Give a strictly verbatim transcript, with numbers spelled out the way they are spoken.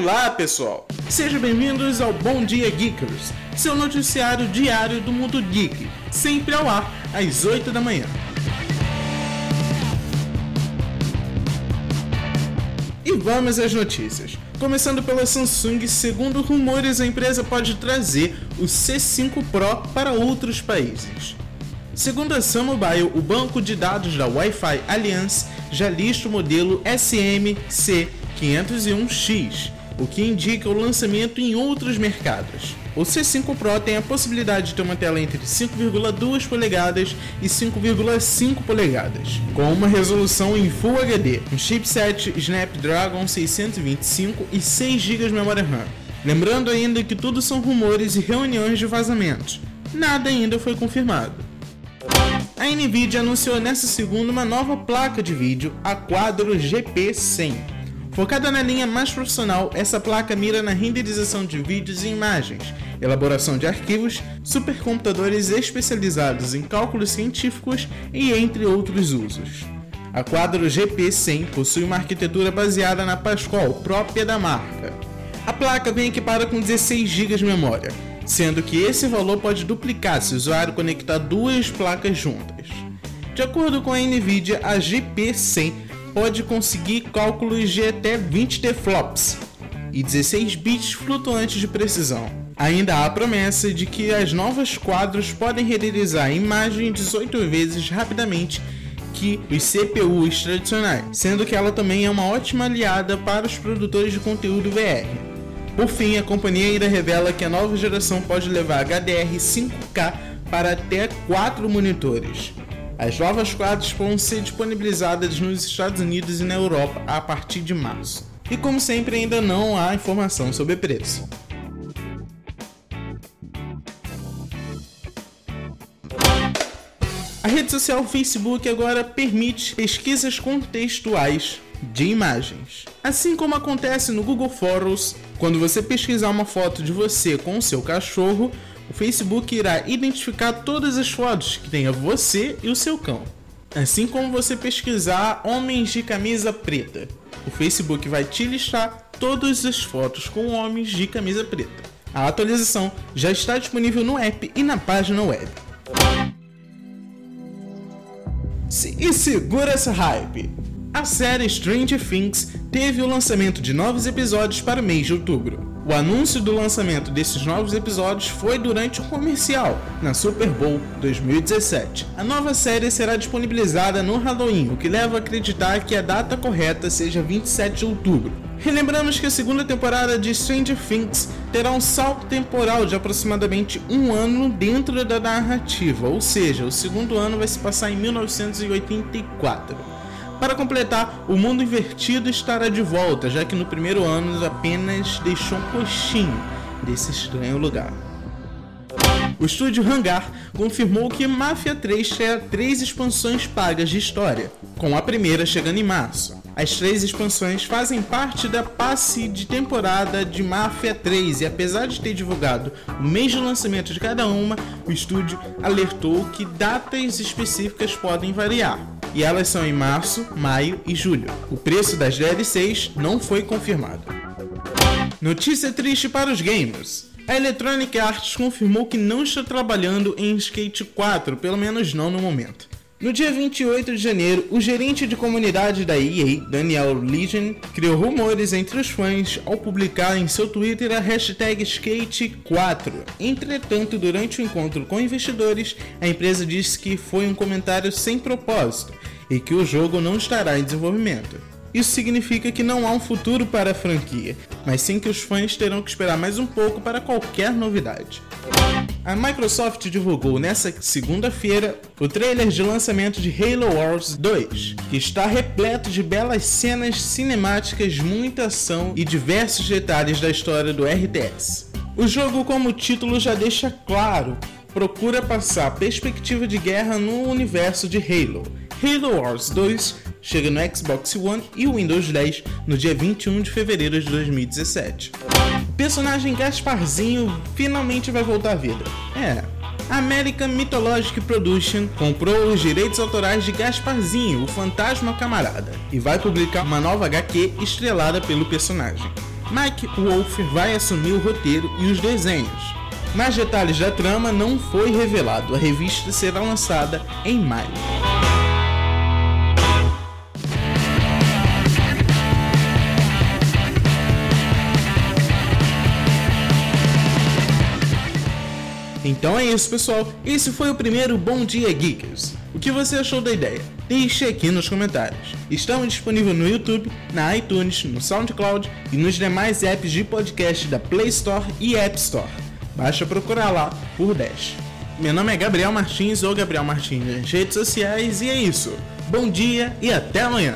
Olá, pessoal! Sejam bem-vindos ao Bom Dia Geekers, seu noticiário diário do mundo geek, sempre ao ar, às oito da manhã. E vamos às notícias. Começando pela Samsung, segundo rumores, a empresa pode trazer o C cinco Pro para outros países. Segundo a SamMobile, o banco de dados da Wi-Fi Alliance já lista o modelo S M C cinco zero um X, o que indica o lançamento em outros mercados. O C cinco Pro tem a possibilidade de ter uma tela entre cinco vírgula duas polegadas e cinco vírgula cinco polegadas, com uma resolução em Full H D, um chipset Snapdragon seiscentos e vinte e cinco e seis gigas de memória RAM. Lembrando ainda que tudo são rumores e reuniões de vazamentos. Nada ainda foi confirmado. A NVIDIA anunciou nesta segunda uma nova placa de vídeo, a Quadro G P cem. Focada na linha mais profissional, essa placa mira na renderização de vídeos e imagens, elaboração de arquivos, supercomputadores especializados em cálculos científicos e entre outros usos. A Quadro G P cem possui uma arquitetura baseada na Pascal, própria da marca. A placa vem equipada com dezesseis gigas de memória, sendo que esse valor pode duplicar se o usuário conectar duas placas juntas. De acordo com a NVIDIA, a G P cem pode conseguir cálculos de até vinte teraflops e dezesseis bits flutuantes de precisão. Ainda há a promessa de que as novas quadros podem renderizar a imagem dezoito vezes rapidamente que os C P Us tradicionais, sendo que ela também é uma ótima aliada para os produtores de conteúdo V R. Por fim, a companhia ainda revela que a nova geração pode levar H D R cinco K para até quatro monitores. As novas quadros vão ser disponibilizadas nos Estados Unidos e na Europa a partir de março. E como sempre, ainda não há informação sobre preço. A rede social Facebook agora permite pesquisas contextuais de imagens. Assim como acontece no Google Fotos, quando você pesquisar uma foto de você com o seu cachorro, o Facebook irá identificar todas as fotos que tenha você e o seu cão. Assim como você pesquisar homens de camisa preta, o Facebook vai te listar todas as fotos com homens de camisa preta. A atualização já está disponível no app e na página web. E segura essa hype! A série Stranger Things teve o lançamento de novos episódios para o mês de outubro. O anúncio do lançamento desses novos episódios foi durante um comercial, na Super Bowl dois mil e dezessete. A nova série será disponibilizada no Halloween, o que leva a acreditar que a data correta seja vinte e sete de outubro. Relembramos que a segunda temporada de Stranger Things terá um salto temporal de aproximadamente um ano dentro da narrativa, ou seja, o segundo ano vai se passar em mil novecentos e oitenta e quatro. Para completar, o Mundo Invertido estará de volta, já que no primeiro ano apenas deixou um coxinho desse estranho lugar. O estúdio Hangar confirmou que Mafia três terá três expansões pagas de história, com a primeira chegando em março. As três expansões fazem parte da passe de temporada de Mafia três e, apesar de ter divulgado o mês de lançamento de cada uma, o estúdio alertou que datas específicas podem variar. E elas são em março, maio e julho. O preço das D L Cs não foi confirmado. Notícia triste para os gamers. A Electronic Arts confirmou que não está trabalhando em Skate quatro, pelo menos não no momento. No dia vinte e oito de janeiro, o gerente de comunidade da E A, Daniel Legion, criou rumores entre os fãs ao publicar em seu Twitter a hashtag Skate quatro. Entretanto, durante o encontro com investidores, a empresa disse que foi um comentário sem propósito e que o jogo não estará em desenvolvimento. Isso significa que não há um futuro para a franquia, mas sim que os fãs terão que esperar mais um pouco para qualquer novidade. A Microsoft divulgou nesta segunda-feira o trailer de lançamento de Halo Wars dois, que está repleto de belas cenas cinemáticas, muita ação e diversos detalhes da história do R T S. O jogo, como título já deixa claro, procura passar a perspectiva de guerra no universo de Halo. Halo Wars dois chega no Xbox One e Windows dez no dia vinte e um de fevereiro de dois mil e dezessete. O personagem Gasparzinho finalmente vai voltar à vida. É, a American Mythologic Production comprou os direitos autorais de Gasparzinho, o fantasma camarada, e vai publicar uma nova H Q estrelada pelo personagem. Mike Wolf vai assumir o roteiro e os desenhos. Mais detalhes da trama não foi revelado. A revista será lançada em maio. Então é isso, pessoal. Esse foi o primeiro Bom Dia Geekers. O que você achou da ideia? Deixe aqui nos comentários. Estamos disponíveis no YouTube, na iTunes, no SoundCloud e nos demais apps de podcast da Play Store e App Store. Basta procurar lá por dez. Meu nome é Gabriel Martins ou Gabriel Martins nas redes sociais e é isso. Bom dia e até amanhã!